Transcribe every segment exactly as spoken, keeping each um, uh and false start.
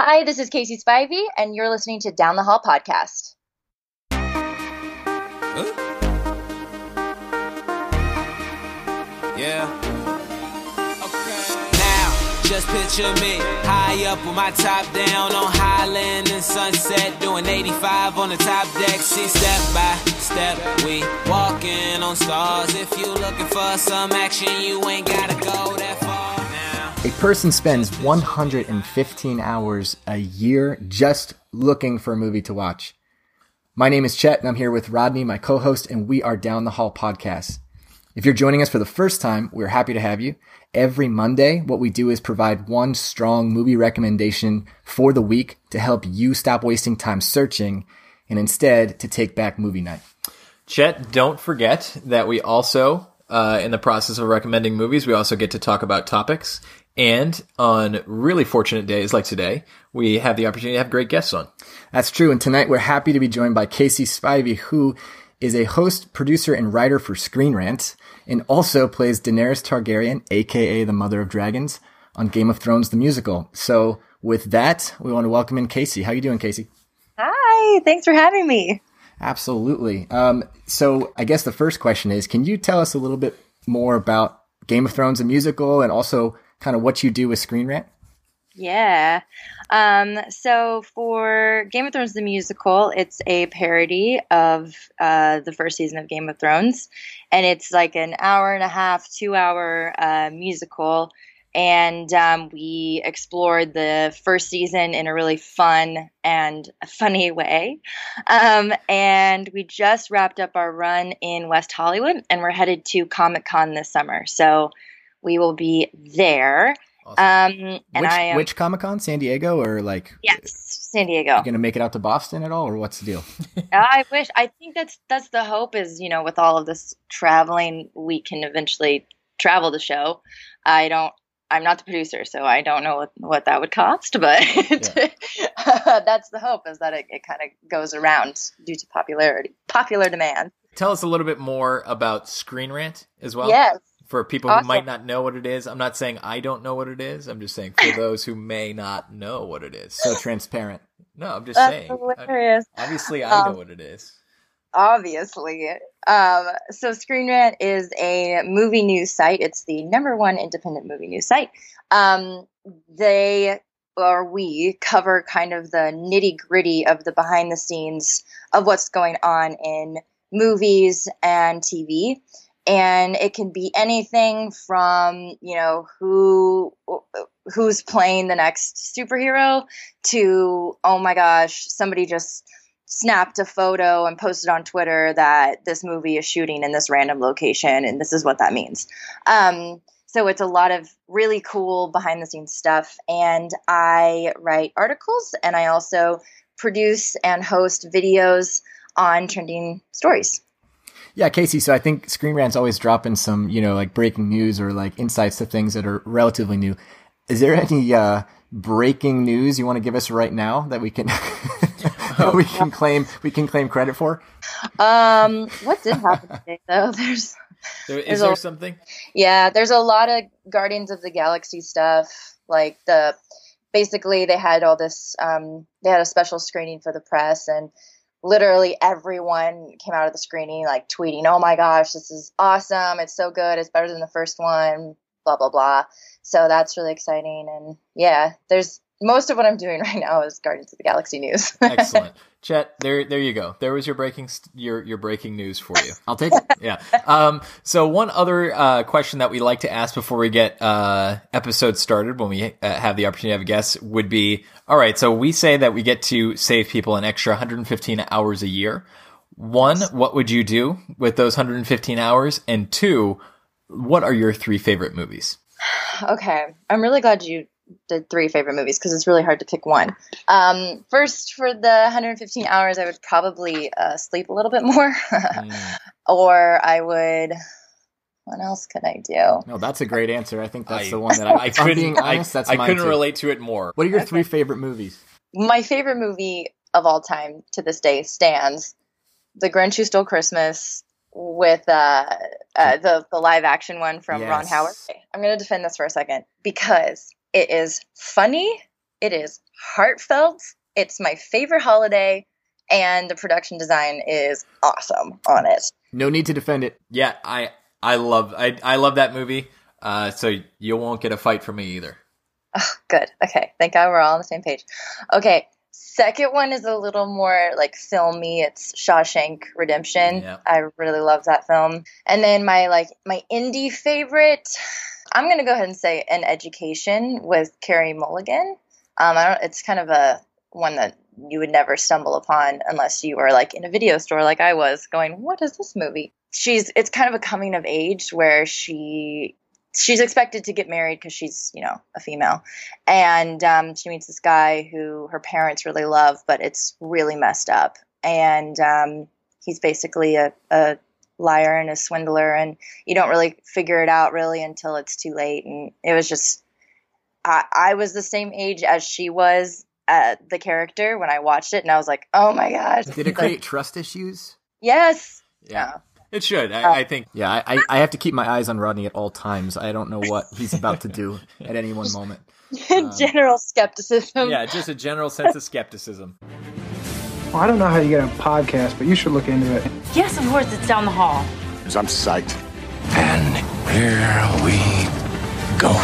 Hi, this is Casey Spivey, and you're listening to Down the Hall Podcast. Huh? Yeah. Just picture me, high up with my top down on Highland and Sunset, doing eighty-five on the top deck. See, step by step, we walking on stars. If you looking for some action, you ain't gotta go that far now. A person spends one hundred fifteen hours a year just looking for a movie to watch. My name is Chet, and I'm here with Rodney, my co-host, and we are Down the Hall Podcast. If you're joining us for the first time, we're happy to have you. Every Monday, what we do is provide one strong movie recommendation for the week to help you stop wasting time searching and instead to take back movie night. Chet, don't forget that we also, uh, in the process of recommending movies, we also get to talk about topics. And on really fortunate days like today, we have the opportunity to have great guests on. That's true. And tonight, we're happy to be joined by Casey Spivey, who is a host, producer, and writer for Screen Rant, and also plays Daenerys Targaryen, aka the Mother of Dragons, on Game of Thrones the musical. So with that, we want to welcome in Casey. How you doing, Casey? Hi, thanks for having me. Absolutely. Um, so I guess the first question is, can you tell us a little bit more about Game of Thrones the musical and also kind of what you do with Screen Rant? Yeah. Um, so for Game of Thrones the musical, it's a parody of uh, the first season of Game of Thrones, and it's like an hour and a half, two hour uh, musical, and um, we explored the first season in a really fun and funny way, um, and we just wrapped up our run in West Hollywood, and we're headed to Comic-Con this summer, so we will be there. Awesome. Um, and which, I am, which Comic-Con? San Diego or like? Yes, San Diego. Are you going to make it out to Boston at all, or what's the deal? I wish. I think that's that's the hope is, you know, with all of this traveling, we can eventually travel the show. I don't. I'm not the producer, so I don't know what, what that would cost, but yeah. uh, that's the hope is that it, it kind of goes around due to popularity, popular demand. Tell us a little bit more about Screen Rant as well. Yes. For people who awesome. might not know what it is, I'm not saying I don't know what it is. I'm just saying for those who may not know what it is. So transparent. No, I'm just That's saying. Hilarious. I, obviously, I um, know what it is. Obviously. Um, so Screen Rant is a movie news site. It's the number one independent movie news site. Um, they, or we, cover kind of the nitty-gritty of the behind the scenes of what's going on in movies and T V. And it can be anything from, you know, who who's playing the next superhero to, oh my gosh, somebody just snapped a photo and posted on Twitter that this movie is shooting in this random location, and this is what that means. Um, so it's a lot of really cool behind-the-scenes stuff. And I write articles, and I also produce and host videos on trending stories. Yeah, Casey, so I think Screen Rant's always dropping some, you know, like breaking news or like insights to things that are relatively new. Is there any uh, breaking news you want to give us right now that we can that we can claim we can claim credit for? Um, what did happen today though? There's there, is there's there a, something? Yeah, there's a lot of Guardians of the Galaxy stuff. Like the basically they had all this um, they had a special screening for the press, and literally everyone came out of the screening like tweeting, oh my gosh, this is awesome, it's so good, it's better than the first one, blah blah blah. So that's really exciting. And yeah, there's most of what I'm doing right now is Guardians of the Galaxy news. Excellent. Chet, there there you go. There was your breaking your your breaking news for you. I'll take it. Yeah. Um so one other uh question that we like to ask before we get uh episodes started, when we uh, have the opportunity to have a guest, would be, all right, so we say that we get to save people an extra one hundred fifteen hours a year. One, what would you do with those one hundred fifteen hours? And two, what are your three favorite movies? Okay. I'm really glad you did three favorite movies, because it's really hard to pick one. Um, first, for the one hundred fifteen hours, I would probably uh, sleep a little bit more. mm. Or I would, what else could I do? No, that's a great answer. I think that's I, the one that I, I couldn't, being honest, I, that's I couldn't too. relate to it more. What are your okay. three favorite movies? My favorite movie of all time to this day stands The Grinch Who Stole Christmas, with uh, uh, the, the live action one from yes. Ron Howard. I'm going to defend this for a second because it is funny It is heartfelt. It's my favorite holiday. And the production design is awesome on it. No need to defend it. Yeah, I I love I I love that movie. Uh, so you won't get a fight from me either. Oh, good. Okay. Thank God we're all on the same page. Okay. Second one is a little more like filmy. It's Shawshank Redemption. Yep. I really love that film. And then my like my indie favorite, I'm going to go ahead and say An Education with Carey Mulligan. Um, I don't, it's kind of a one that you would never stumble upon unless you were like in a video store like I was going, what is this movie? She's it's kind of a coming of age where she she's expected to get married because she's, you know, a female. And um, she meets this guy who her parents really love, but it's really messed up. And um, he's basically a, a liar and a swindler, and you don't really figure it out really until it's too late. And it was just I, I was the same age as she was. Uh, the character when I watched it, and I was like, oh my gosh. Did it create trust issues? Yes. Yeah. Oh. It should. I, oh. I think. Yeah. I, I have to keep my eyes on Rodney at all times. I don't know what he's about to do at any one moment. Um, general skepticism. Yeah. Just a general sense of skepticism. Well, I don't know how you get a podcast, but you should look into it. Yes, of course. It's down the hall. I'm psyched. And here we go.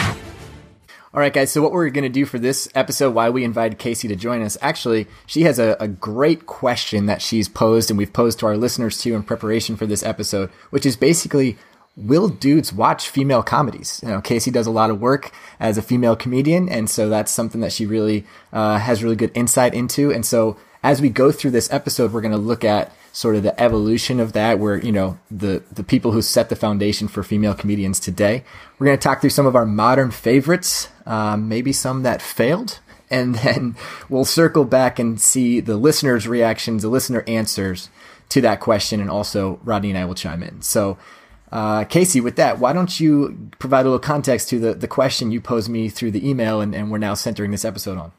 All right, guys, so what we're going to do for this episode, why we invited Casey to join us, actually, she has a, a great question that she's posed and we've posed to our listeners, too, in preparation for this episode, which is basically, will dudes watch female comedies? You know, Casey does a lot of work as a female comedian, and so that's something that she really uh, has really good insight into. And so as we go through this episode, we're going to look at sort of the evolution of that, where, you know, the, the people who set the foundation for female comedians today. We're going to talk through some of our modern favorites, um, maybe some that failed, and then we'll circle back and see the listeners' reactions, the listener answers to that question, and also Rodney and I will chime in. So, uh, Casey, with that, why don't you provide a little context to the, the question you posed me through the email and, and we're now centering this episode on?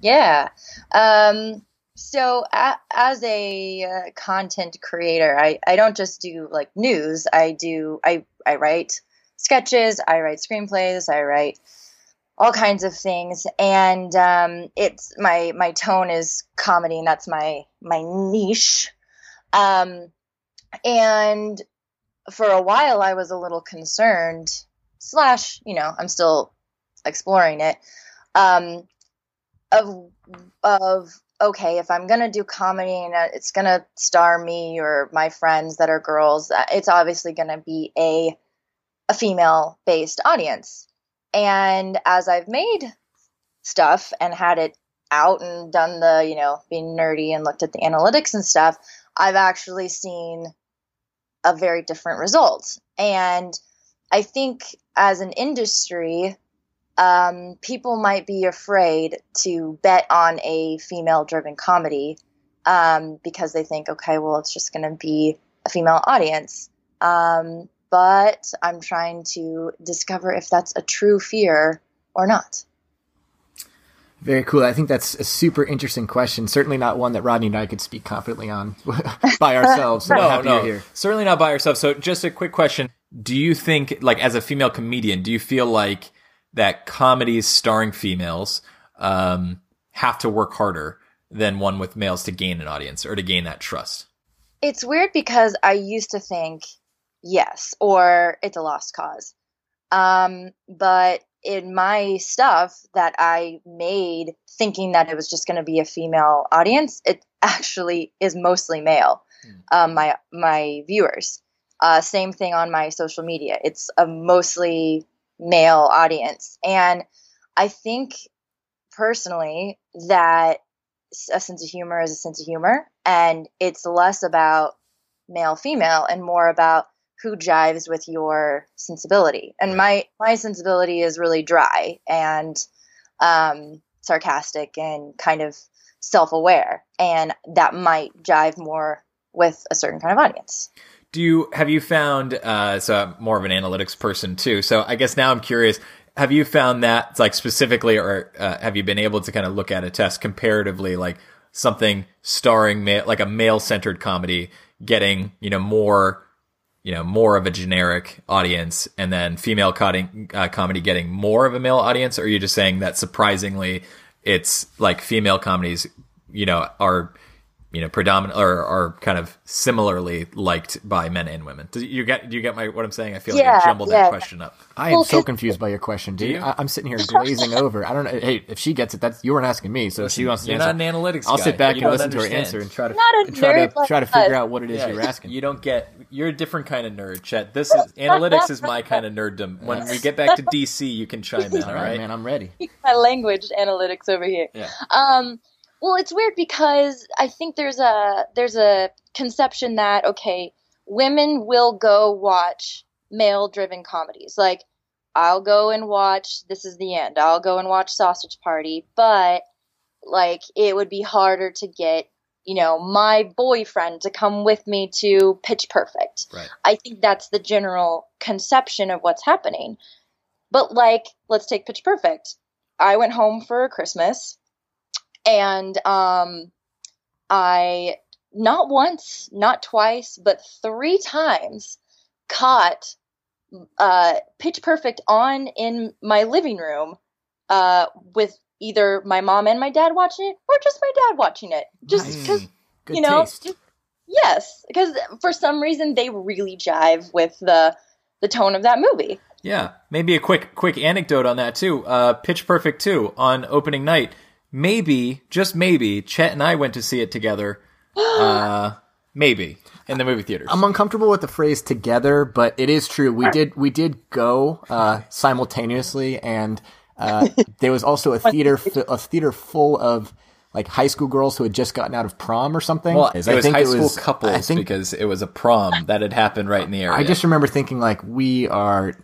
Yeah. Um... So uh, as a uh, content creator, I, I don't just do like news. I do I, I write sketches, I write screenplays, I write all kinds of things. And um, it's my my tone is comedy, and that's my my niche. Um, and for a while, I was a little concerned. Slash, you know, I'm still exploring it. Um, of of okay, if I'm going to do comedy and it's going to star me or my friends that are girls, it's obviously going to be a a female-based audience. And as I've made stuff and had it out and done the, you know, being nerdy and looked at the analytics and stuff, I've actually seen a very different result. And I think as an industry – Um, people might be afraid to bet on a female-driven comedy um, because they think, okay, well, it's just going to be a female audience. Um, but I'm trying to discover if that's a true fear or not. Very cool. I think that's a super interesting question. Certainly not one that Rodney and I could speak confidently on by ourselves. So no, I'm happy no. You're here. Certainly not by ourselves. So just a quick question. Do you think, like, as a female comedian, do you feel like that comedies starring females um, have to work harder than one with males to gain an audience or to gain that trust? It's weird because I used to think, yes, or it's a lost cause. Um, but in my stuff that I made thinking that it was just going to be a female audience, it actually is mostly male, mm. um, my my viewers. Uh, same thing on my social media. It's a mostly male audience. And I think personally that a sense of humor is a sense of humor, and it's less about male, female, and more about who jives with your sensibility. And my, my sensibility is really dry and um, sarcastic and kind of self-aware. And that might jive more with a certain kind of audience. Do you, have you found, uh, so I'm more of an analytics person too. So I guess now I'm curious, have you found that like specifically, or uh, have you been able to kind of look at a test comparatively, like something starring ma- like a male centered comedy getting, you know, more, you know, more of a generic audience, and then female co- uh, comedy getting more of a male audience? Or are you just saying that surprisingly it's like female comedies, you know, are, you know, predominant or are kind of similarly liked by men and women. Do you get, do you get my, what I'm saying? I feel yeah, like I jumbled yeah. that question up. I am so confused by your question, dude. I, I'm sitting here glazing over. I don't know. Hey, if she gets it, that's, you weren't asking me. So if she wants to, you're answer, not an analytics I'll guy, sit back and listen understand. to her answer and try to, and try to, like try to figure us. out what it is yeah, you're asking. You don't get, you're a different kind of nerd, Chet. This is, analytics is my kind of nerddom. When we get back to D C, you can chime in. All right, man, I'm ready. My language analytics over here. Yeah. Um, Well, it's weird because I think there's a there's a conception that, okay, women will go watch male-driven comedies. Like, I'll go and watch This Is the End. I'll go and watch Sausage Party. But, like, it would be harder to get, you know, my boyfriend to come with me to Pitch Perfect. Right. I think that's the general conception of what's happening. But, like, let's take Pitch Perfect. I went home for Christmas. And um, I, not once, not twice, but three times caught uh, Pitch Perfect on in my living room uh, with either my mom and my dad watching it or just my dad watching it. Just because, mm, you know, just, yes, because for some reason they really jive with the the tone of that movie. Yeah, maybe a quick, quick anecdote on that too. Uh, Pitch Perfect two on opening night. Maybe, just maybe, Chet and I went to see it together, uh, maybe, in the movie theaters. I'm uncomfortable with the phrase together, but it is true. We did we did go uh, simultaneously, and uh, there was also a theater a theater full of like high school girls who had just gotten out of prom or something. Well, it I was think high it school was, couples I think, because it was a prom that had happened right in the area. I just remember thinking like, we are,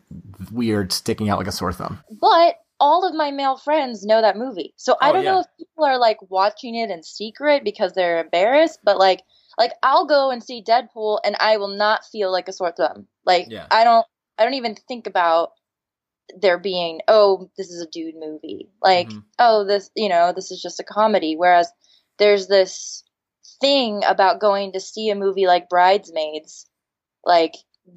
we are sticking out like a sore thumb. But all of my male friends know that movie. So I oh, don't yeah. know if people are like watching it in secret because they're embarrassed, but like, like I'll go and see Deadpool and I will not feel like a sore thumb. Like yeah. I don't, I don't even think about there being, oh, this is a dude movie. Like, mm-hmm. oh, this, you know, this is just a comedy. Whereas there's this thing about going to see a movie like Bridesmaids, like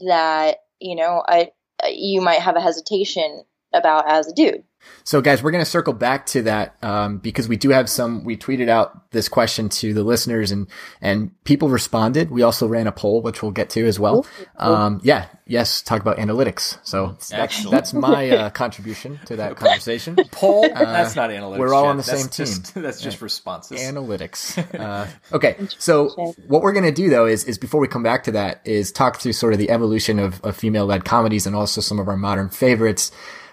that, you know, I, you might have a hesitation about as a dude. So guys, we're going to circle back to that um, because we do have some, we tweeted out this question to the listeners and, and people responded. We also ran a poll, which we'll get to as well. Um, yeah. Yes. Talk about analytics. So that's, that's my uh, contribution to that conversation. Poll. Uh, that's not analytics. We're all on the that's same just, team. That's just yeah. responses. Analytics. Uh, okay. So what we're going to do though is, is before we come back to that is talk through sort of the evolution of, of female led comedies and also some of our modern favorites.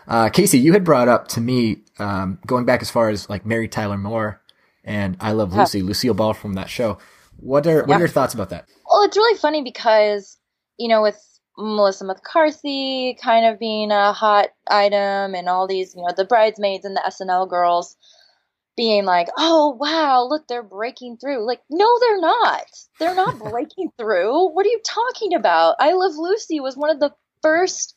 Uh, Casey, you had brought up to me, um, going back as far as like Mary Tyler Moore and I Love Lucy, Lucille Ball from that show. What are, what yeah. are your thoughts about that? Well, it's really funny because, you know, with Melissa McCarthy kind of being a hot item and all these, you know, the Bridesmaids and the S N L girls being like, oh, wow, look, they're breaking through. Like, no, they're not. They're not breaking through. What are you talking about? I Love Lucy was one of the first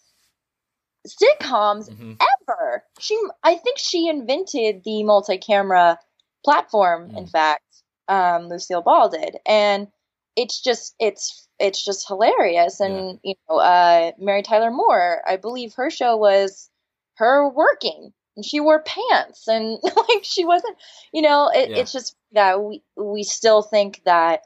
sitcoms mm-hmm. ever. She, I think she invented the multi-camera platform. Mm. In fact, um, Lucille Ball did, and it's just it's it's just hilarious. And yeah. you know, uh, Mary Tyler Moore, I believe her show was her working, and she wore pants, and like she wasn't. You know, it, yeah. it's just that we we still think that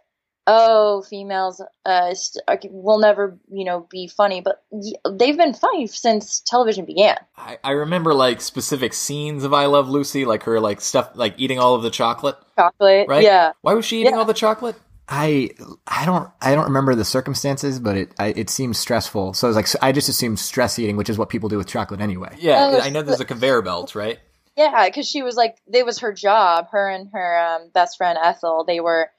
oh, females uh, st- will never, you know, be funny, but they've been funny since television began. I, I remember, like, specific scenes of I Love Lucy, like her, like, stuff, like, eating all of the chocolate. Chocolate, right? Yeah. Why was she eating yeah. all the chocolate? I I don't I don't remember the circumstances, but it I, it seems stressful. So I was like, I just assumed stress eating, which is what people do with chocolate anyway. Yeah, oh, I know there's a conveyor belt, right? Yeah, because she was, like, it was her job, her and her um, best friend Ethel, they were...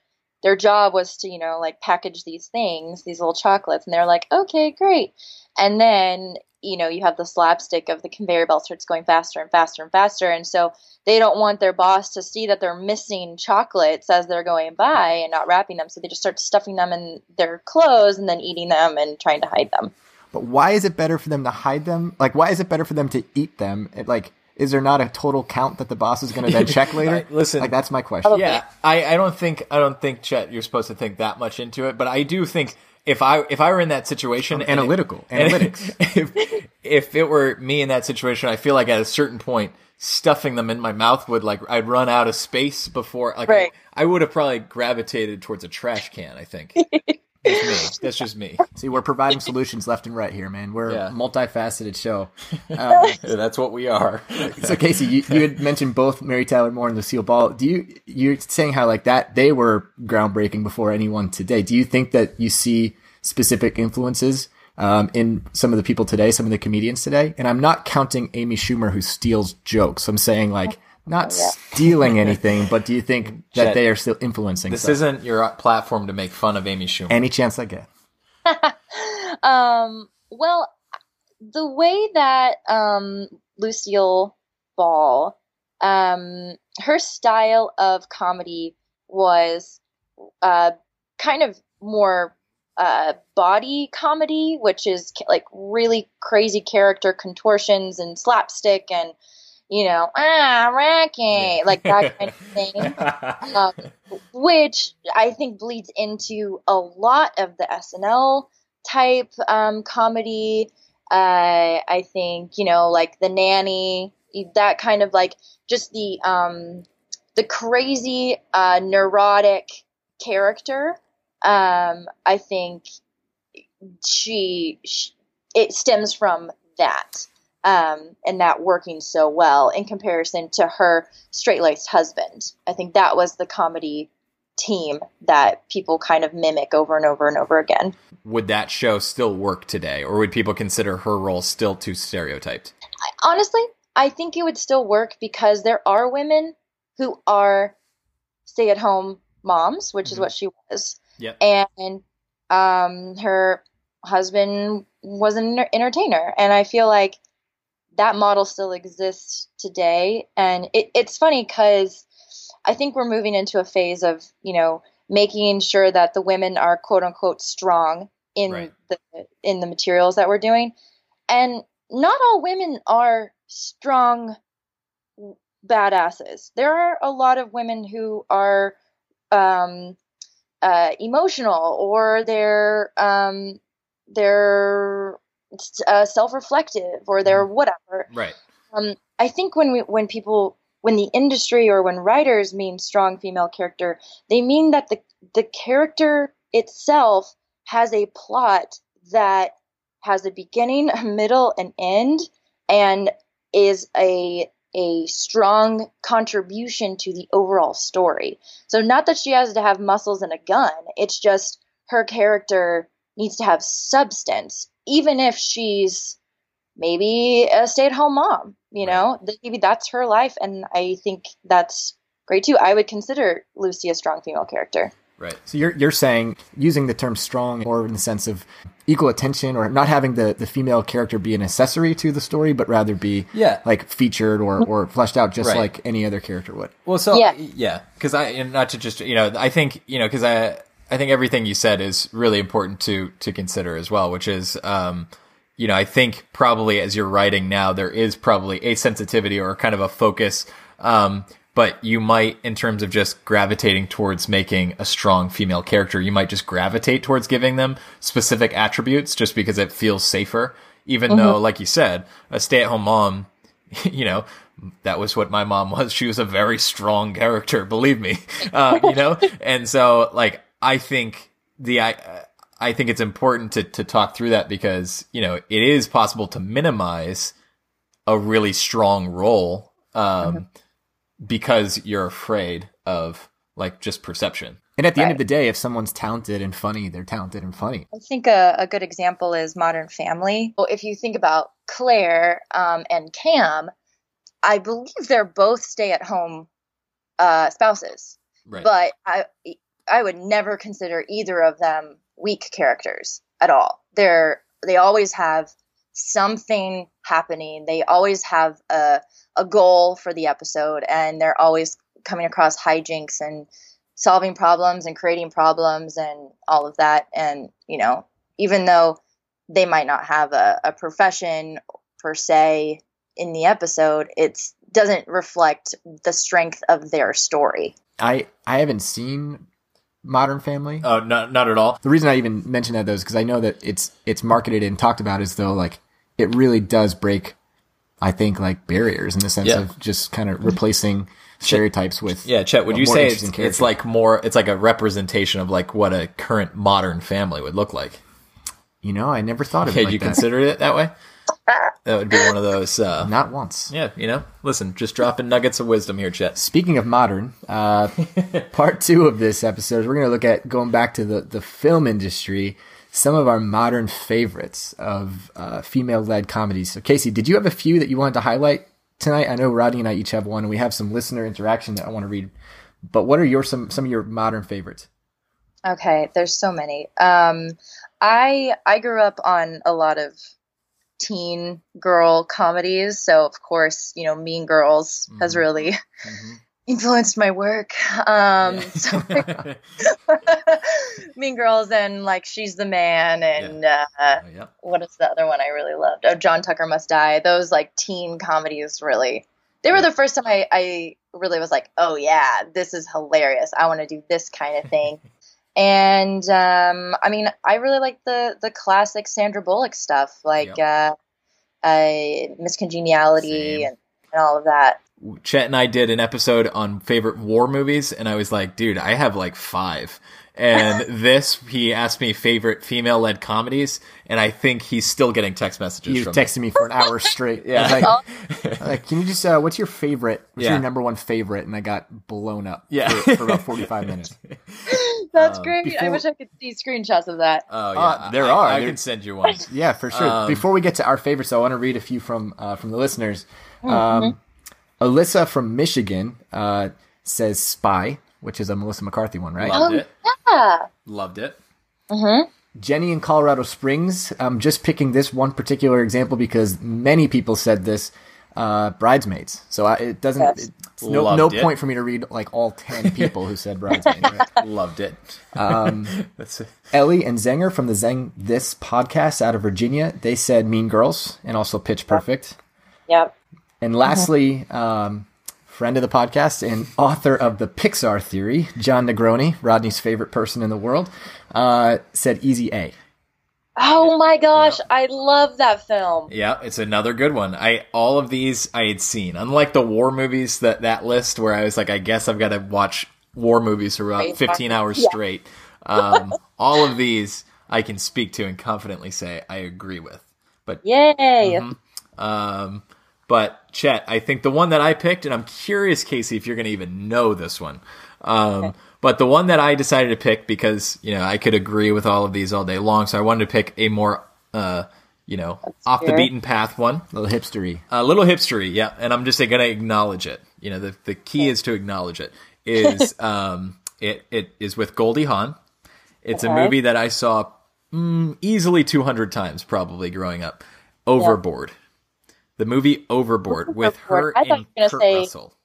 Their job was to, you know, like package these things, these little chocolates. And they're like, okay, great. And then, you know, you have the slapstick of the conveyor belt starts going faster and faster and faster. And so they don't want their boss to see that they're missing chocolates as they're going by and not wrapping them. So they just start stuffing them in their clothes and then eating them and trying to hide them. But why is it better for them to hide them? Like, why is it better for them to eat them? It, like, is there not a total count that the boss is going to then check later? Listen, like, that's my question. Yeah, I, I don't think I don't think Chet, you're supposed to think that much into it, but I do think if I if I were in that situation, um, analytical and it, analytics. If, if it were me in that situation, I feel like at a certain point, stuffing them in my mouth would like I'd run out of space before. Like right. I, I would have probably gravitated towards a trash can. I think. That's, That's just me. See, we're providing solutions left and right here, man. We're yeah. a multifaceted show. Um, That's what we are. So, Casey, you, you had mentioned both Mary Tyler Moore and Lucille Ball. Do you you're saying how like that they were groundbreaking before anyone today? Do you think that you see specific influences um, in some of the people today, some of the comedians today? And I'm not counting Amy Schumer, who steals jokes. I'm saying like. Not yeah. stealing anything, but do you think that Chet, they are still influencing? This stuff? Isn't your platform to make fun of Amy Schumer. Any chance I get. um, well, the way that um, Lucille Ball, um, her style of comedy was uh, kind of more uh, body comedy, which is like really crazy character contortions and slapstick and you know, ah, Rocky, like that kind of thing, uh, which I think bleeds into a lot of the S N L type um, comedy. Uh, I think, you know, like The Nanny, that kind of like just the um, the crazy, uh, neurotic character. Um, I think she, she it stems from that. Um, and that working so well in comparison to her straight-laced husband. I think that was the comedy team that people kind of mimic over and over and over again. Would that show still work today, or would people consider her role still too stereotyped? I, honestly, I think it would still work because there are women who are stay-at-home moms, which mm-hmm. is what she was. Yep. And um, her husband was an entertainer, and I feel like that model still exists today. And it, it's funny because I think we're moving into a phase of, you know, making sure that the women are quote unquote strong in right. the, in the materials that we're doing. And not all women are strong badasses. There are a lot of women who are, um, uh, emotional or they're, um, they're, Uh, self-reflective or they're whatever. Right. Um, I think when we, when people, when the industry or when writers mean strong female character, they mean that the, the character itself has a plot that has a beginning, a middle, an end, and is a, a strong contribution to the overall story. So not that she has to have muscles and a gun. It's just her character needs to have substance, even if she's maybe a stay-at-home mom, you know, maybe that's her life. And I think that's great too. I would consider Lucy a strong female character. Right. So you're, you're saying using the term strong or in the sense of equal attention or not having the, the female character be an accessory to the story, but rather be yeah. like featured or, or fleshed out just right. like any other character would. Well, so yeah, yeah. Cause I, and not to just, you know, I think, you know, cause I, I think everything you said is really important to to consider as well, which is, um, you know, I think probably as you're writing now, there is probably a sensitivity or kind of a focus, um, but you might, in terms of just gravitating towards making a strong female character, you might just gravitate towards giving them specific attributes just because it feels safer, even mm-hmm. though, like you said, a stay-at-home mom, you know, that was what my mom was. She was a very strong character, believe me, uh, you know? And so, like, I think the I, I think it's important to to talk through that because, you know, it is possible to minimize a really strong role um, mm-hmm. because you're afraid of like just perception. And at the right. end of the day, if someone's talented and funny, they're talented and funny. I think a, a good example is Modern Family. Well, if you think about Claire um, and Cam, I believe they're both stay-at-home uh, spouses, right. but I. I would never consider either of them weak characters at all. They're, they always have something happening. They always have a, a goal for the episode, and they're always coming across hijinks and solving problems and creating problems and all of that. And, you know, even though they might not have a, a profession per se, in the episode, it doesn't reflect the strength of their story. I, I haven't seen Modern Family. Oh, no, not at all. The reason I even mentioned that, though, is because I know that it's it's marketed and talked about as though, like, it really does break, I think, like, barriers in the sense yeah. of just kind of replacing stereotypes with yeah. Chet, would you say it's, it's like more? It's like a representation of like what a current modern family would look like. You know, I never thought of it. Had like you that. considered it that way? That would be one of those. Uh, Not once. Yeah, you know. Listen, just dropping nuggets of wisdom here, Chet. Speaking of modern, uh, part two of this episode, we're going to look at going back to the the film industry. Some of our modern favorites of uh, female-led comedies. So, Casey, did you have a few that you wanted to highlight tonight? I know Rodney and I each have one, and we have some listener interaction that I want to read. But what are your some some of your modern favorites? Okay, there's so many. Um, I I grew up on a lot of teen girl comedies, so of course, you know, Mean Girls mm-hmm. has really. Mm-hmm. influenced my work. Um, yeah. so Mean Girls and like She's the Man and yeah. uh, oh, yeah. what is the other one I really loved? Oh, John Tucker Must Die. Those like teen comedies really, they were yeah. the first time I, I really was like, oh yeah, this is hilarious. I want to do this kind of thing. and um, I mean, I really like the, the classic Sandra Bullock stuff, like yep. uh, uh, Miss Congeniality and, and all of that. Chet and I did an episode on favorite war movies, and I was like, dude, I have like five. And this, he asked me favorite female-led comedies, and I think he's still getting text messages you from me. You texted me for an hour straight. Yeah, like, like, can you just, uh, what's your favorite, what's yeah. your number one favorite? And I got blown up yeah. for, for about forty-five minutes. That's um, great. Before, I wish I could see screenshotsof that. Oh, yeah. Uh, there I, are. I, I can send you one. Yeah, for sure. Um, before we get to our favorites, I want to read a few from uh, from the listeners. Um mm-hmm. Alyssa from Michigan uh, says Spy, which is a Melissa McCarthy one, right? Loved it. Yeah. Loved it. Mm-hmm. Jenny in Colorado Springs, I'm just picking this one particular example because many people said this, uh, Bridesmaids. So I, it doesn't, yes. it's no, no it. point for me to read like all ten people who said Bridesmaids. Right? Loved it. Um, That's it. Ellie and Zenger from the Zeng This podcast out of Virginia, they said Mean Girls and also Pitch Perfect. Yep. And lastly, um, friend of the podcast and author of the Pixar Theory, John Negroni, Rodney's favorite person in the world, uh, said Easy A. Oh my gosh, yeah. I love that film. Yeah, it's another good one. I all of these I had seen. Unlike the war movies, that, that list where I was like, I guess I've got to watch war movies for about fifteen hours yeah. straight. Um, all of these I can speak to and confidently say I agree with. But Yay! Mm-hmm, um But, Chet, I think the one that I picked, and I'm curious, Casey, if you're going to even know this one. Um, okay. But the one that I decided to pick because, you know, I could agree with all of these all day long, so I wanted to pick a more, uh, you know, That's off fair. the beaten path one. A little hipstery. A little hipstery, yeah. And I'm just going to acknowledge it. You know, the, the key okay. is to acknowledge it. Is, um, it, it is with Goldie Hawn. It's okay. a movie that I saw mm, easily two hundred times probably growing up. Overboard. Yeah. The movie Overboard with her I and Kurt say, Russell.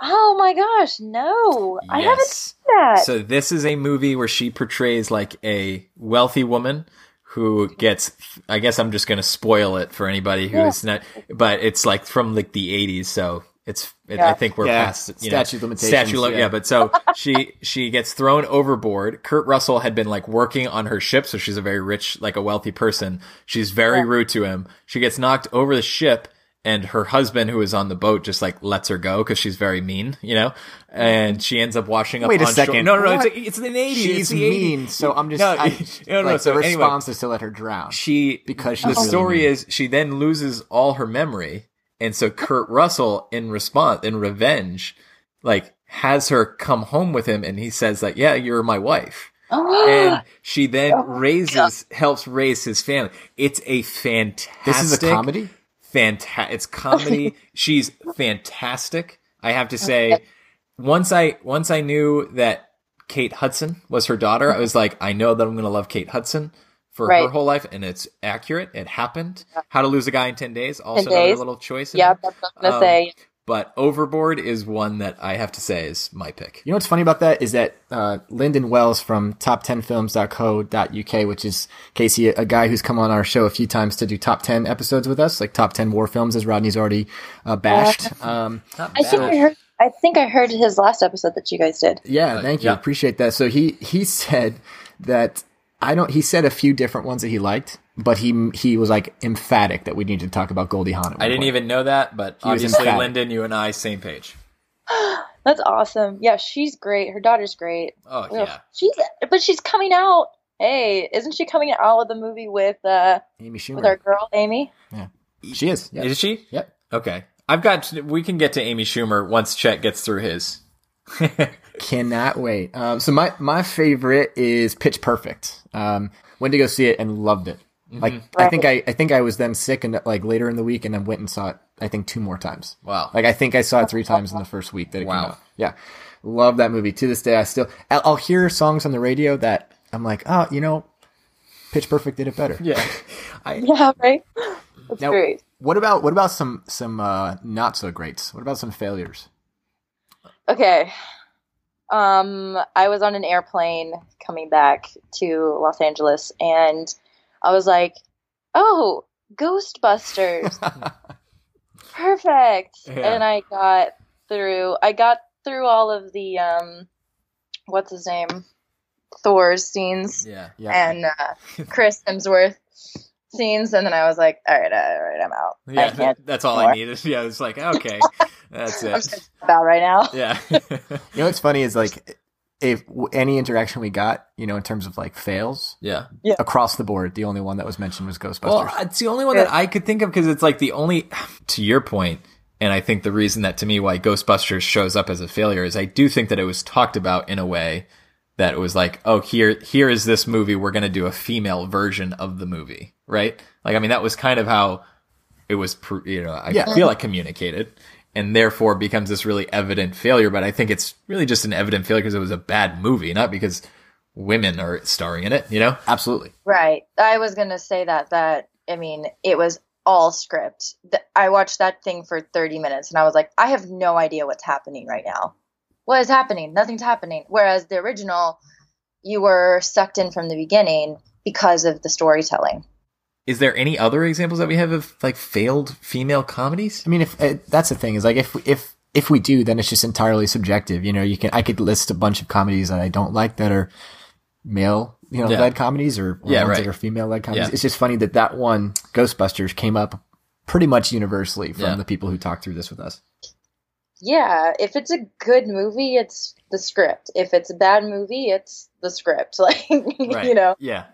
Oh my gosh, no. Yes. I haven't seen that. So this is a movie where she portrays like a wealthy woman who gets, I guess I'm just going to spoil it for anybody who yeah. is not, but it's like from like the eighties. So it's, it, yeah. I think we're yeah. past you statute know, limitations. Statute limitations. Yeah. yeah, but so she, she gets thrown overboard. Kurt Russell had been like working on her ship. So she's a very rich, like a wealthy person. She's very yeah. rude to him. She gets knocked over the ship and her husband who is on the boat just like lets her go because she's very mean, you know, and she ends up washing up Wait a on second. Shore. No, no, no. It's, like, it's the eighties. She's it's the mean. eighties. So I'm just, no, I, no, no, like, so the response anyway, is to let her drown. She, because she's the really story mean. Is she then loses all her memory. And so Kurt Russell, in response, in revenge, like has her come home with him, and he says, "Like, yeah, you're my wife." Oh. And she then raises, helps raise his family. It's a fantastic. This is a comedy. Fantastic. It's comedy. She's fantastic. I have to say, once I once I knew that Kate Hudson was her daughter, I was like, I know that I'm going to love Kate Hudson. For right. her whole life, and it's accurate. It happened. Yeah. How to Lose a Guy in ten days. Also ten days. Another little choice. Yeah, that's what I was going to um, say. But Overboard is one that I have to say is my pick. You know what's funny about that is that uh, Lyndon Wells from top ten films dot co dot U K, which is, Casey, a guy who's come on our show a few times to do top ten episodes with us, like top ten war films, as Rodney's already uh, bashed. Um, I think I heard I think I heard his last episode that you guys did. Yeah, thank you. Yeah. Appreciate that. So he he said that I don't. He said a few different ones that he liked, but he he was like emphatic that we need to talk about Goldie Hawn. I didn't point. even know that, but he obviously, Lyndon, you and I, same page. That's awesome. Yeah, she's great. Her daughter's great. Oh Ugh. yeah, she's but she's coming out. Hey, isn't she coming out of the movie with uh, Amy Schumer, with our girl Amy? Yeah, she is. Yep. Is she? Yep. Okay. I've got. We can get to Amy Schumer once Chet gets through his. Cannot wait. Um, so my my favorite is Pitch Perfect. Um, went to go see it and loved it. Like mm-hmm. I think I I think I was then sick and like later in the week and then went and saw it. I think two more times. Wow. Like I think I saw it three times in the first week that it wow. came out. Yeah, love that movie to this day. I still I'll hear songs on the radio that I'm like, oh, you know, Pitch Perfect did it better. Yeah. I, yeah. Right. That's now, great. What about what about some some uh, not so greats? What about some failures? Okay. Um, I was on an airplane coming back to Los Angeles, and I was like, "Oh, Ghostbusters, perfect!" Yeah. And I got through. I got through all of the um, what's his name, Thor's scenes, yeah, yeah. and uh, Chris Hemsworth scenes, and then I was like, "All right, all right, I'm out." Yeah, I can't that's all anymore. I needed. Yeah, it's like okay. That's it. I'm just about right now. Yeah. You know what's funny is like if any interaction we got, you know, in terms of like fails, yeah, yeah. across the board, the only one that was mentioned was Ghostbusters. Well, it's the only one yeah. that I could think of because it's like the only. To your point, and I think the reason that to me why Ghostbusters shows up as a failure is I do think that it was talked about in a way that it was like, oh, here, here is this movie. We're going to do a female version of the movie, right? Like, I mean, that was kind of how it was. You know, I yeah. feel like communicated. And therefore becomes this really evident failure. But I think it's really just an evident failure because it was a bad movie, not because women are starring in it, you know? Absolutely. Right. I was going to say that, that, I mean, it was all script. I watched that thing for thirty minutes and I was like, I have no idea what's happening right now. What is happening? Nothing's happening. Whereas the original, you were sucked in from the beginning because of the storytelling. Is there any other examples that we have of like failed female comedies? I mean, if uh, that's the thing is like if if if we do, then it's just entirely subjective. You know, you can I could list a bunch of comedies that I don't like that are male, you know, yeah. led comedies or, or yeah, ones right. that are female led comedies. Yeah. It's just funny that that one Ghostbusters came up pretty much universally from yeah. the people who talked through this with us. Yeah, if it's a good movie, it's the script. If it's a bad movie, it's the script. Like right. you know, yeah.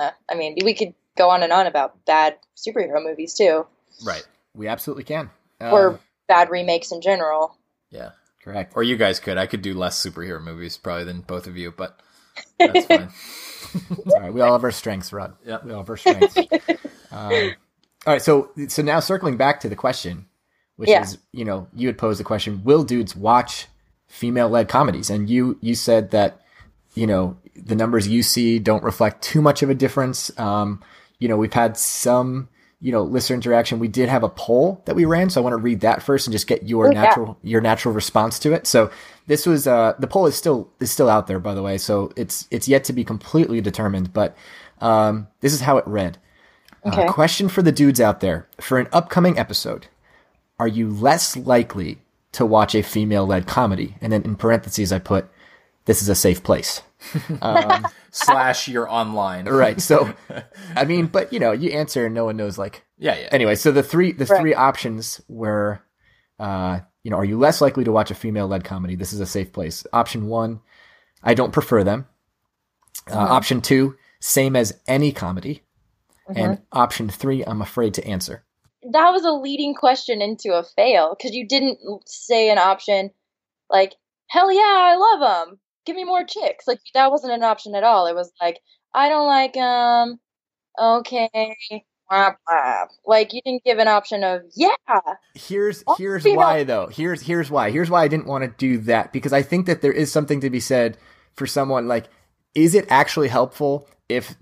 Uh, I mean, we could. Go on and on about bad superhero movies too. Right. We absolutely can. Um, or bad remakes in general. Yeah, correct. Or you guys could. I could do less superhero movies probably than both of you, but that's fine. All right. We all have our strengths, Rod. Yeah. We all have our strengths. um, all right. So, so now circling back to the question, which yeah. is, you know, you had posed the question, will dudes watch female led comedies? And you, you said that, you know, the numbers you see don't reflect too much of a difference. Um, You know, we've had some, you know, listener interaction. We did have a poll that we ran, so I want to read that first and just get your Ooh, natural yeah. your natural response to it. So this was uh, the poll is still is still out there, by the way. So it's it's yet to be completely determined, but um, this is how it read. Okay. Uh, question for the dudes out there for an upcoming episode: are you less likely to watch a female-led comedy? And then in parentheses, I put, "This is a safe place." um, slash you're online. Right. So, I mean, but you know, you answer and no one knows like, yeah, yeah. Anyway. So the three, the right. three options were, uh, you know, are you less likely to watch a female led comedy? This is a safe place. Option one, I don't prefer them. Uh, mm-hmm. Option two, same as any comedy. Mm-hmm. And option three, I'm afraid to answer. That was a leading question into a fail. Cause you didn't say an option like, hell yeah, I love them. Give me more chicks. Like that wasn't an option at all. It was like, I don't like um okay. Blah, blah. Like you didn't give an option of yeah. Here's here's why though. Here's here's why. Here's why I didn't want to do that because I think that there is something to be said for someone like, is it actually helpful if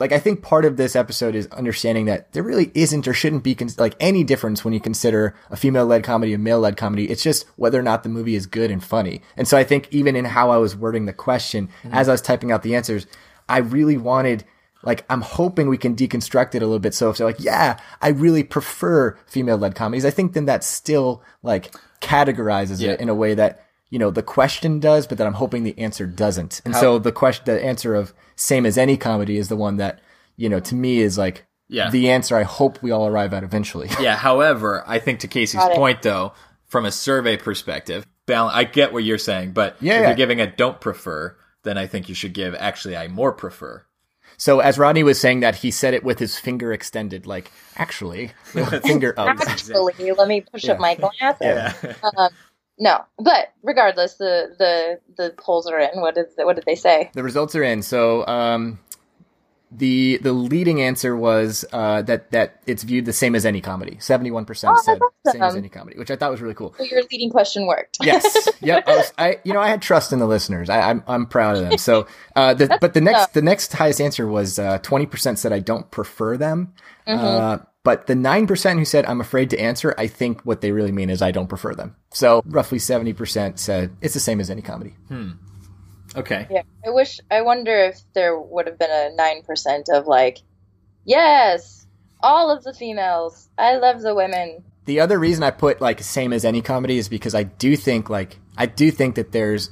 like, I think part of this episode is understanding that there really isn't or shouldn't be, like, any difference when you consider a female-led comedy, a male-led comedy. It's just whether or not the movie is good and funny. And so I think even in how I was wording the question, mm-hmm. as I was typing out the answers, I really wanted... Like, I'm hoping we can deconstruct it a little bit. So if they're like, yeah, I really prefer female-led comedies, I think then that still, like, categorizes yeah. it in a way that, you know, the question does, but that I'm hoping the answer doesn't. And How- so the question, the answer of same as any comedy is the one that, you know, to me is, like, yeah. the answer I hope we all arrive at eventually. Yeah, however, I think to Casey's point, though, from a survey perspective, balance, I get what you're saying, but yeah, if yeah. you're giving a don't prefer, then I think you should give, actually, I more prefer. So as Rodney was saying that, he said it with his finger extended, like, actually, finger up. Actually, let me push yeah. up my glasses. Yeah. Um, no, but regardless, the, the the polls are in. What is the, what did they say? The results are in. So um, the the leading answer was uh, that that it's viewed the same as any comedy. seventy-one percent oh, said awesome. Same as any comedy, which I thought was really cool. So your leading question worked. Yes. Yep. I, was, I you know I had trust in the listeners. I, I'm I'm proud of them. So uh, the, but the next tough. the next highest answer was uh, twenty percent said I don't prefer them. Mm-hmm. Uh, but the nine percent who said I'm afraid to answer, I think what they really mean is I don't prefer them. So roughly seventy percent said it's the same as any comedy. Hmm. Okay. Yeah, I wish. I wonder if there would have been a nine percent of like, yes, all of the females. I love the women. The other reason I put like same as any comedy is because I do think like I do think that there's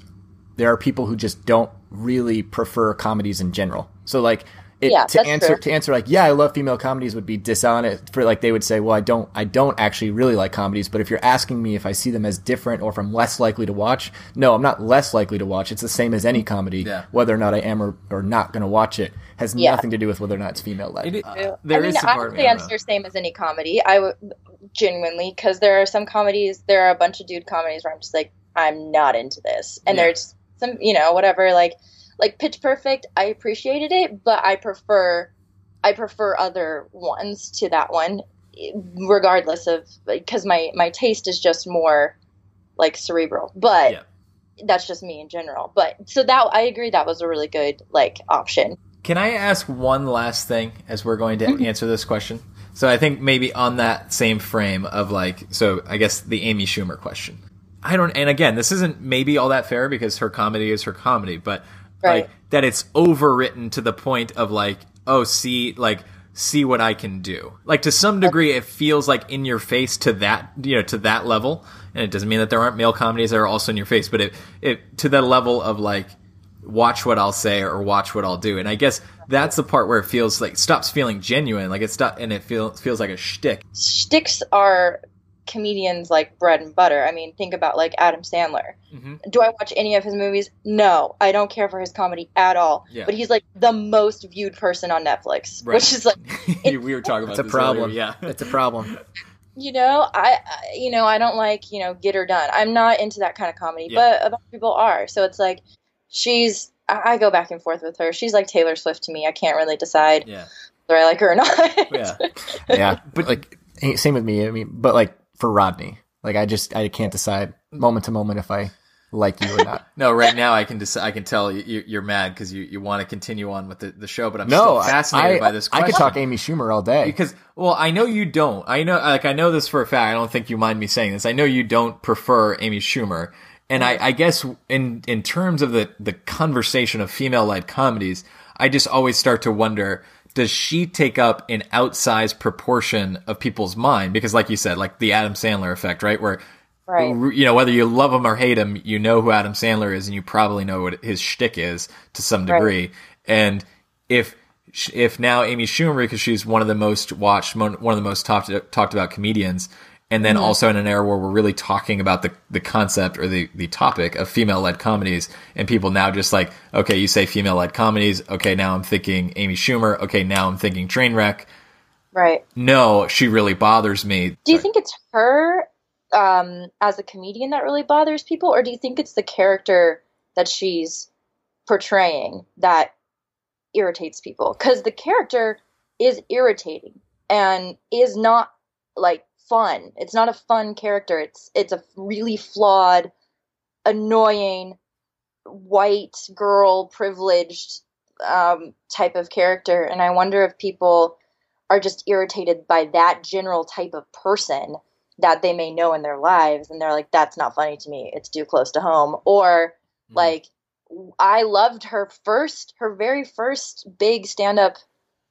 there are people who just don't really prefer comedies in general. So like it, yeah, to answer true. to answer like yeah, I love female comedies would be dishonest. For like they would say, well, I don't I don't actually really like comedies. But if you're asking me if I see them as different or if I'm less likely to watch, no, I'm not less likely to watch. It's the same as any comedy. Yeah. Whether or not I am or, or not going to watch it has yeah. nothing to do with whether or not it's female led. It, uh, there I mean, is some I would answer same as any comedy. I would genuinely because there are some comedies, there are a bunch of dude comedies where I'm just like I'm not into this, and yeah. there's some you know whatever like. Like Pitch Perfect, I appreciated it, but I prefer I prefer other ones to that one, regardless of because my, my taste is just more like cerebral. But yeah. that's just me in general. But so that I agree that was a really good like option. Can I ask one last thing as we're going to answer this question? So I think maybe on that same frame of like so I guess the Amy Schumer question. I don't and again, this isn't maybe all that fair because her comedy is her comedy, but Right. Like that it's overwritten to the point of like, oh, see, like, see what I can do. Like to some degree, it feels like in your face to that, you know, to that level. And it doesn't mean that there aren't male comedies that are also in your face, but it, it to the level of like, watch what I'll say or watch what I'll do. And I guess that's the part where it feels like stops feeling genuine. Like it's not, and it feels, feels like a shtick. Shticks are comedians like bread and butter. I mean, think about like Adam Sandler. Mm-hmm. Do I watch any of his movies? No, I don't care for his comedy at all. Yeah. But he's like the most viewed person on Netflix, right. which is like we were talking about. It's a problem. Earlier. Yeah, it's a problem. You know, I you know I don't like you know Get Her Done. I'm not into that kind of comedy, yeah. but a bunch of people are. So it's like she's. I go back and forth with her. She's like Taylor Swift to me. I can't really decide yeah. whether I like her or not. yeah, yeah. But like same with me. I mean, but like. For Rodney, like I just I can't decide moment to moment if I like you or not. No, right now I can decide. I can tell you, you're mad because you, you want to continue on with the, the show, but I'm no, still fascinated I, by this question. I could talk Amy Schumer all day because well, I know you don't. I know like I know this for a fact. I don't think you mind me saying this. I know you don't prefer Amy Schumer, and I, I guess in in terms of the the conversation of female-led comedies, I just always start to wonder. Does she take up an outsized proportion of people's mind? Because like you said, like the Adam Sandler effect, right? Where, right. you know, whether you love him or hate him, you know who Adam Sandler is and you probably know what his shtick is to some degree. Right. And if, if now Amy Schumer, because she's one of the most watched, one of the most talked, talked about comedians. And then mm-hmm. also in an era where we're really talking about the, the concept or the, the topic of female-led comedies and people now just like, okay, you say female-led comedies. Okay, now I'm thinking Amy Schumer. Okay, now I'm thinking Trainwreck. Right. No, she really bothers me. Do you think it's her um, as a comedian that really bothers people? Or do you think it's the character that she's portraying that irritates people? Because the character is irritating and is not like, fun. It's not a fun character. It's it's a really flawed, annoying, white girl, privileged um, type of character. And I wonder if people are just irritated by that general type of person that they may know in their lives. And they're like, that's not funny to me. It's too close to home. Or mm. like, I loved her first, her very first big stand-up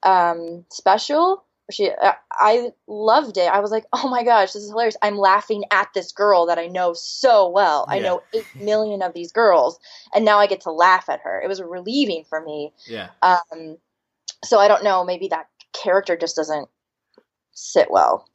um, special. She, I loved it. I was like, oh my gosh, this is hilarious. I'm laughing at this girl that I know so well. Yeah. I know eight million of these girls, and now I get to laugh at her. It was relieving for me. Yeah. Um, so I don't know, maybe that character just doesn't sit well.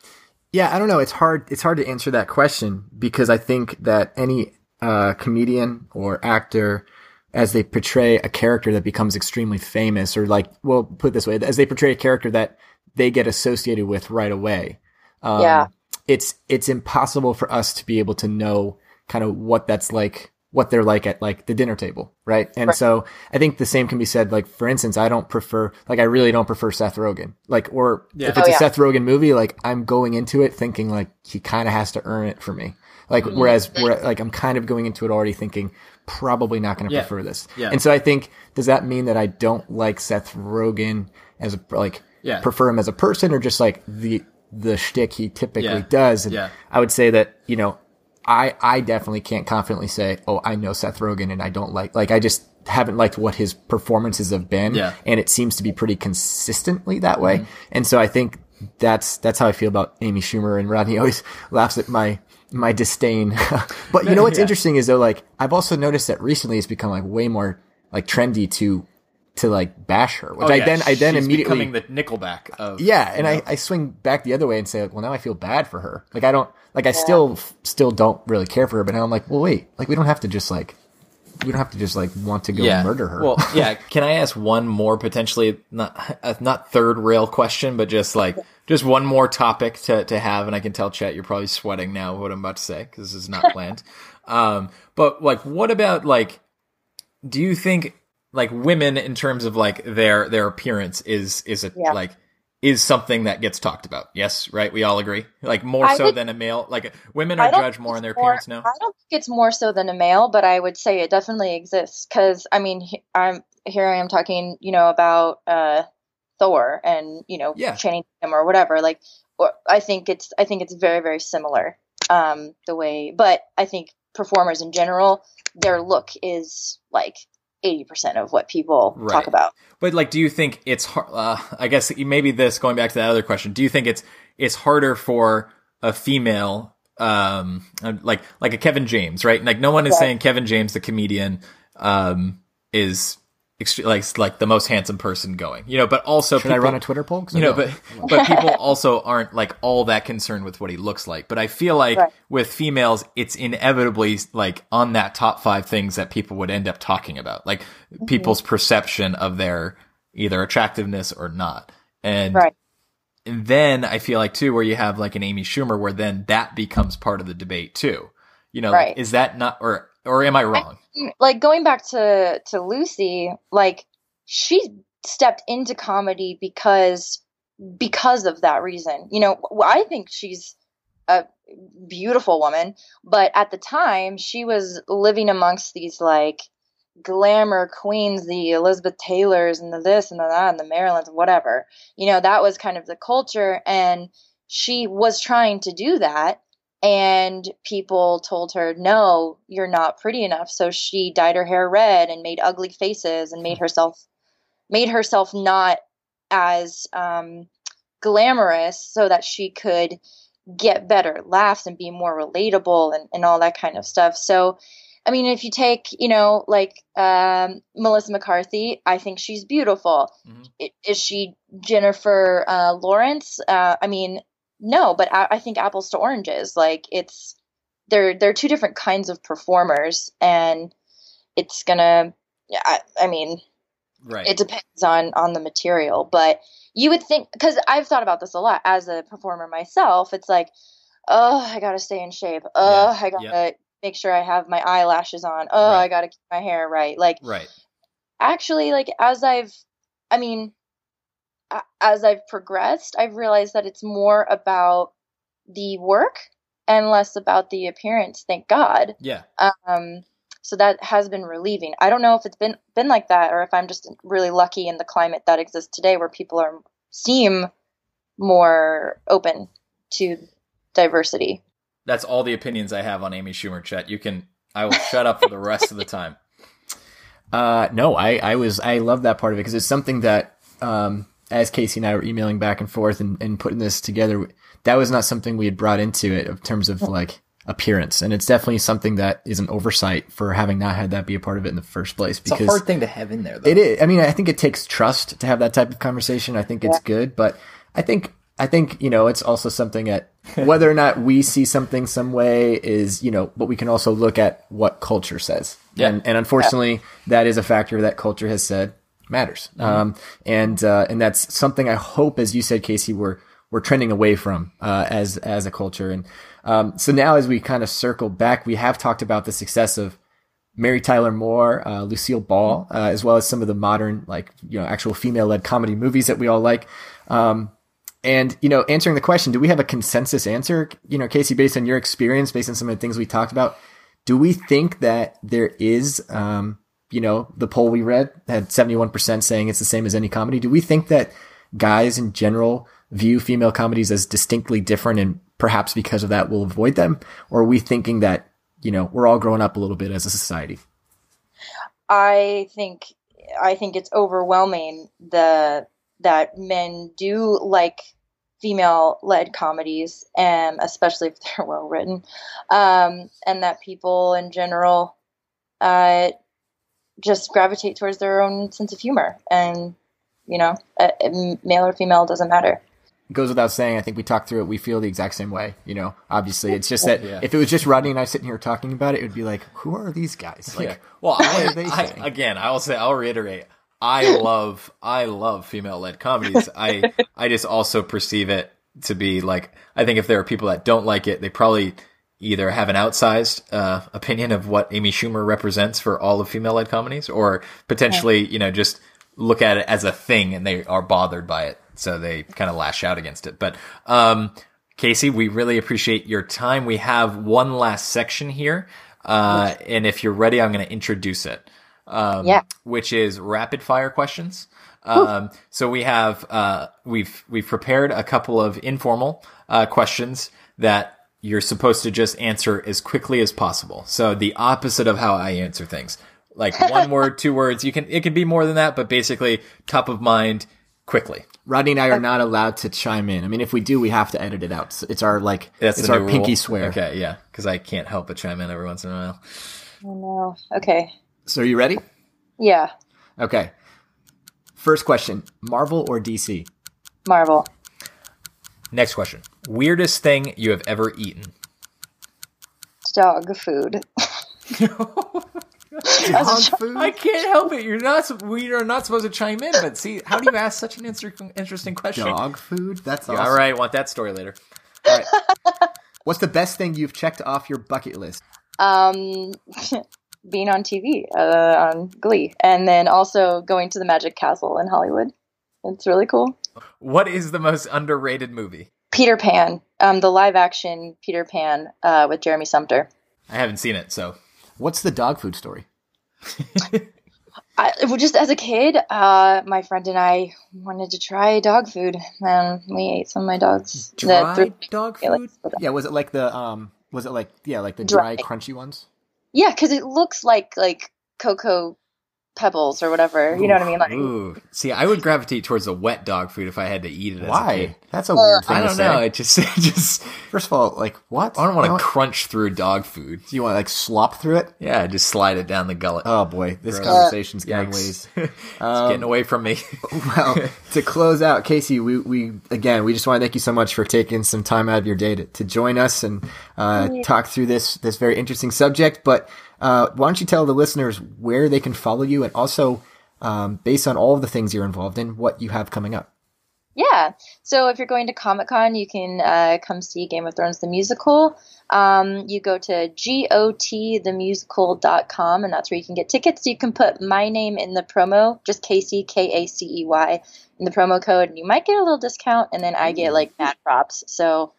Yeah. I don't know. It's hard. It's hard to answer that question, because I think that any uh, comedian or actor, as they portray a character that becomes extremely famous, or like, well, put it this way, as they portray a character that they get associated with right away. Um, yeah. It's, it's impossible for us to be able to know kind of what that's like, what they're like at like the dinner table. Right. And right. so I think the same can be said, like, for instance, I don't prefer, like, I really don't prefer Seth Rogen. Like, or yeah. if it's oh, a yeah. Seth Rogen movie, like, I'm going into it thinking like he kind of has to earn it for me. Like, mm-hmm. whereas where, like, I'm kind of going into it already thinking probably not going to yeah. prefer this. Yeah. And so I think, does that mean that I don't like Seth Rogen as a, like, Yeah. prefer him as a person, or just like the the shtick he typically yeah. does? And yeah. I would say that, you know, I I definitely can't confidently say, oh, I know Seth Rogen and I don't like, like, I just haven't liked what his performances have been, yeah. and it seems to be pretty consistently that way. Mm-hmm. And so I think that's that's how I feel about Amy Schumer, and Rodney always laughs at my my disdain. But you know what's yeah. interesting is, though, like, I've also noticed that recently it's become like way more like trendy to. to like bash her, which oh, yeah. I then, I then She's immediately becoming the Nickelback of, yeah. And you know. I, I swing back the other way and say, well, now I feel bad for her. Like, I don't, like, I yeah. still, still don't really care for her, but now I'm like, well, wait, like, we don't have to just like, we don't have to just like want to go yeah. murder her. Well, yeah. Can I ask one more potentially not, uh, not third rail question, but just like, just one more topic to, to have. And I can tell, Chet, you're probably sweating now what I'm about to say, 'cause this is not planned. Um, but like, what about like, do you think, like, women in terms of like their, their appearance is, is a, yeah. like, is something that gets talked about. Yes. Right. We all agree. Like, more I so would, than a male, like, women are judged more on their more, appearance now. I don't think it's more so than a male, but I would say it definitely exists. 'Cause I mean, I'm here, I am talking, you know, about, uh, Thor and, you know, yeah. Channing Tatum or whatever. Like, or I think it's, I think it's very, very similar. Um, the way, but I think performers in general, their look is like eighty percent of what people right. talk about. But like, do you think it's hard, uh, I guess maybe this going back to that other question, do you think it's, it's harder for a female, um, like, like a Kevin James, right? Like, no one is yeah. saying Kevin James, the comedian, um, is ext- like, like the most handsome person going, you know, but also, should people, I run a Twitter poll? You know, but, but people also aren't like all that concerned with what he looks like. But I feel like right. with females, it's inevitably like on that top five things that people would end up talking about, like mm-hmm. people's perception of their either attractiveness or not. And, right. and then I feel like too, where you have like an Amy Schumer, where then that becomes part of the debate too, you know, right. like, is that not, or, or am I wrong? I, like going back to, to Lucy, like she stepped into comedy because, because of that reason, you know, I think she's a beautiful woman, but at the time she was living amongst these like glamour queens, the Elizabeth Taylors and the this and the that and the Marilyns and whatever, you know, that was kind of the culture. And she was trying to do that. And people told her, no, you're not pretty enough. So she dyed her hair red and made ugly faces and made herself made herself not as um, glamorous so that she could get better laughs and be more relatable and, and all that kind of stuff. So, I mean, if you take, you know, like um, Melissa McCarthy, I think she's beautiful. Mm-hmm. Is she Jennifer uh, Lawrence? Uh, I mean, no, but I, I think apples to oranges, like it's, they're, they're two different kinds of performers, and it's gonna, I, I mean, right. it depends on, on the material, but you would think, 'cause I've thought about this a lot as a performer myself. It's like, oh, I gotta stay in shape. Oh, yeah. I gotta yep. make sure I have my eyelashes on. Oh, right. I gotta keep my hair right. Like, right. actually, like as I've, I mean, as I've progressed, I've realized that it's more about the work and less about the appearance. Thank God. Yeah. Um, So that has been relieving. I don't know if it's been been like that or if I'm just really lucky in the climate that exists today where people are seem more open to diversity. That's all the opinions I have on Amy Schumer, Chet. You can I will shut up for the rest of the time. Uh, no, I, I was I love that part of it because it's something that um, as Casey and I were emailing back and forth and, and putting this together, that was not something we had brought into it in terms of like appearance. And it's definitely something that is an oversight for having not had that be a part of it in the first place. Because it's a hard thing to have in there, though. It is. I mean, I think it takes trust to have that type of conversation. I think it's yeah. good, but I think I think, you know, it's also something that whether or not we see something some way is, you know, but we can also look at what culture says. Yeah. And, and unfortunately, yeah. that is a factor that culture has said matters. Mm-hmm. Um, and uh, and that's something I hope, as you said, Casey, we're we're trending away from uh, as as a culture. And um, so now as we kind of circle back, we have talked about the success of Mary Tyler Moore, uh, Lucille Ball, uh, as well as some of the modern, like, you know, actual female-led comedy movies that we all like. Um, and, you know, answering the question, do we have a consensus answer? You know, Casey, based on your experience, based on some of the things we talked about, do we think that there is, um, you know, the poll we read had seventy-one percent saying it's the same as any comedy. Do we think that guys in general view female comedies as distinctly different and perhaps because of that will avoid them? Or are we thinking that, you know, we're all growing up a little bit as a society? I think, I think it's overwhelming the, that men do like female led comedies, and especially if they're well written. Um, and that people in general, uh, just gravitate towards their own sense of humor and, you know, uh, male or female doesn't matter. It goes without saying. I think we talked through it. We feel the exact same way, you know, obviously. It's just that yeah. if it was just Rodney and I sitting here talking about it, it would be like, who are these guys? Like, yeah. Well, I, they I, again, I will say, I'll reiterate. I love, I love female led comedies. I, I just also perceive it to be like, I think if there are people that don't like it, they probably either have an outsized uh, opinion of what Amy Schumer represents for all of female led comedies or potentially, okay. you know, just look at it as a thing and they are bothered by it. So they kind of lash out against it. But, um, Casey, we really appreciate your time. We have one last section here. Uh, and if you're ready, I'm going to introduce it. Um, yeah. which is rapid fire questions. Um, Ooh. so we have, uh, we've, we've prepared a couple of informal, uh, questions that you're supposed to just answer as quickly as possible. So the opposite of how I answer things. Like one word, two words. You can, it can be more than that, but basically top of mind quickly. Rodney and I are not allowed to chime in. I mean, if we do, we have to edit it out. So it's our like, That's it's our rule. pinky swear. Okay. Yeah. Cause I can't help but chime in every once in a while. Oh no. Okay. So are you ready? Yeah. Okay. First question, Marvel or D C? Marvel. Next question. Weirdest thing you have ever eaten? Dog food. Food? I can't help it. You're not. We are not supposed to chime in. But see, how do you ask such an interesting question? Dog food. That's awesome. All right. Want that story later? All right. What's the best thing you've checked off your bucket list? Um, being on T V uh, on Glee, and then also going to the Magic Castle in Hollywood. It's really cool. What is the most underrated movie? Peter Pan. Um, the live action Peter Pan uh, with Jeremy Sumpter. I haven't seen it, so. What's the dog food story? I, well, just as a kid, uh, my friend and I wanted to try dog food, and we ate some of my dog's. Dry the three- dog food? Yeah, was it like the um? Was it like yeah, like the dry, dry. crunchy ones? Yeah, because it looks like like cocoa pebbles or whatever. You ooh, know what I mean? Like, ooh. See, I would gravitate towards the wet dog food if I had to eat it. Why? As a kid. That's a uh, weird thing. I don't to know. Say. It just it just. First of all, like what? I don't want to crunch through dog food. Do you want to like slop through it? Yeah, just slide it down the gullet. Oh boy, this Gross. conversation's uh, going ways. um, it's getting away from me. Well, to close out, Casey, we we again we just want to thank you so much for taking some time out of your day to, to join us and uh, yeah. talk through this this very interesting subject, but. Uh, why don't you tell the listeners where they can follow you and also, um, based on all of the things you're involved in, what you have coming up? Yeah. So if you're going to Comic-Con, you can uh, come see Game of Thrones the musical. Um, you go to got the musical dot com, and that's where you can get tickets. You can put my name in the promo, just Casey, K A C E Y, in the promo code, and you might get a little discount, and then I get, like, mad props. So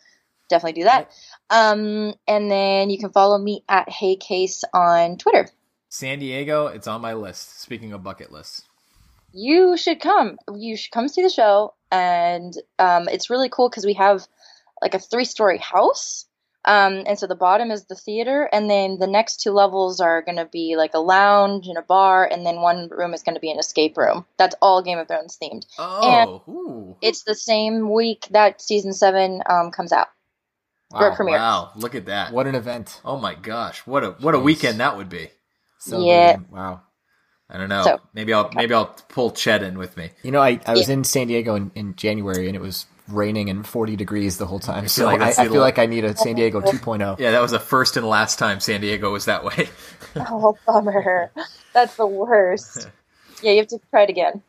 definitely do that. Um, and then you can follow me at HeyCase on Twitter. San Diego, it's on my list. Speaking of bucket lists. You should come. You should come see the show. And um, it's really cool because we have like a three-story house. Um, and so the bottom is the theater. And then the next two levels are going to be like a lounge and a bar. And then one room is going to be an escape room. That's all Game of Thrones themed. Oh. And ooh. It's the same week that season seven um, comes out. Wow, or premieres. Wow. Look at that. What an event. Oh my gosh. What a what a Jeez. weekend that would be. So yeah. Amazing. Wow. I don't know. So, maybe I'll maybe I'll pull Chet in with me. You know, I, I was yeah. in San Diego in, in January, and it was raining and forty degrees the whole time. So I feel, like, I, I feel little... like I need a San Diego two point oh. Yeah, that was the first and last time San Diego was that way. Oh, bummer. That's the worst. Yeah, you have to try it again.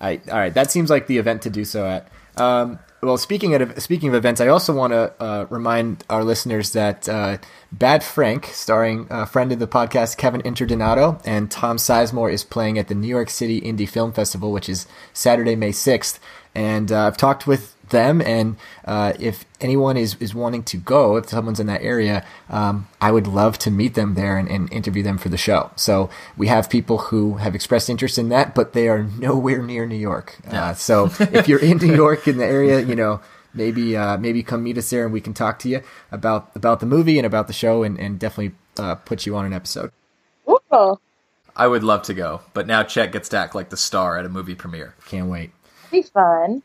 I, all right, that seems like the event to do so at. Um, well, speaking of speaking of events, I also want to uh, remind our listeners that uh, Bad Frank, starring a friend of the podcast Kevin Interdonato and Tom Sizemore, is playing at the New York City Indie Film Festival, which is Saturday, May sixth. And uh, I've talked with them, and uh, if anyone is, is wanting to go, if someone's in that area, um, I would love to meet them there and, and interview them for the show. So we have people who have expressed interest in that, but they are nowhere near New York. Yeah. Uh, so if you're in New York in the area, you know, maybe uh, maybe come meet us there, and we can talk to you about about the movie and about the show, and, and definitely uh, put you on an episode. Ooh. I would love to go, but now Chet gets to act like the star at a movie premiere. Can't wait. Be fun.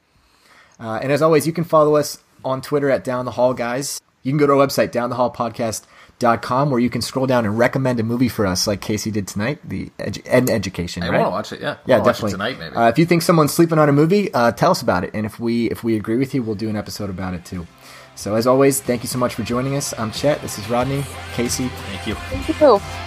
Uh, and as always, you can follow us on Twitter at Down the Hall Guys. You can go to our website, down the hall podcast dot com, where you can scroll down and recommend a movie for us, like Casey did tonight, the edu- An Education. I right? want to watch it. Yeah, yeah, I'll definitely watch it tonight. Maybe uh, if you think someone's sleeping on a movie, uh, tell us about it, and if we if we agree with you, we'll do an episode about it too. So as always, thank you so much for joining us. I'm Chet. This is Rodney. Casey. Thank you. Thank you.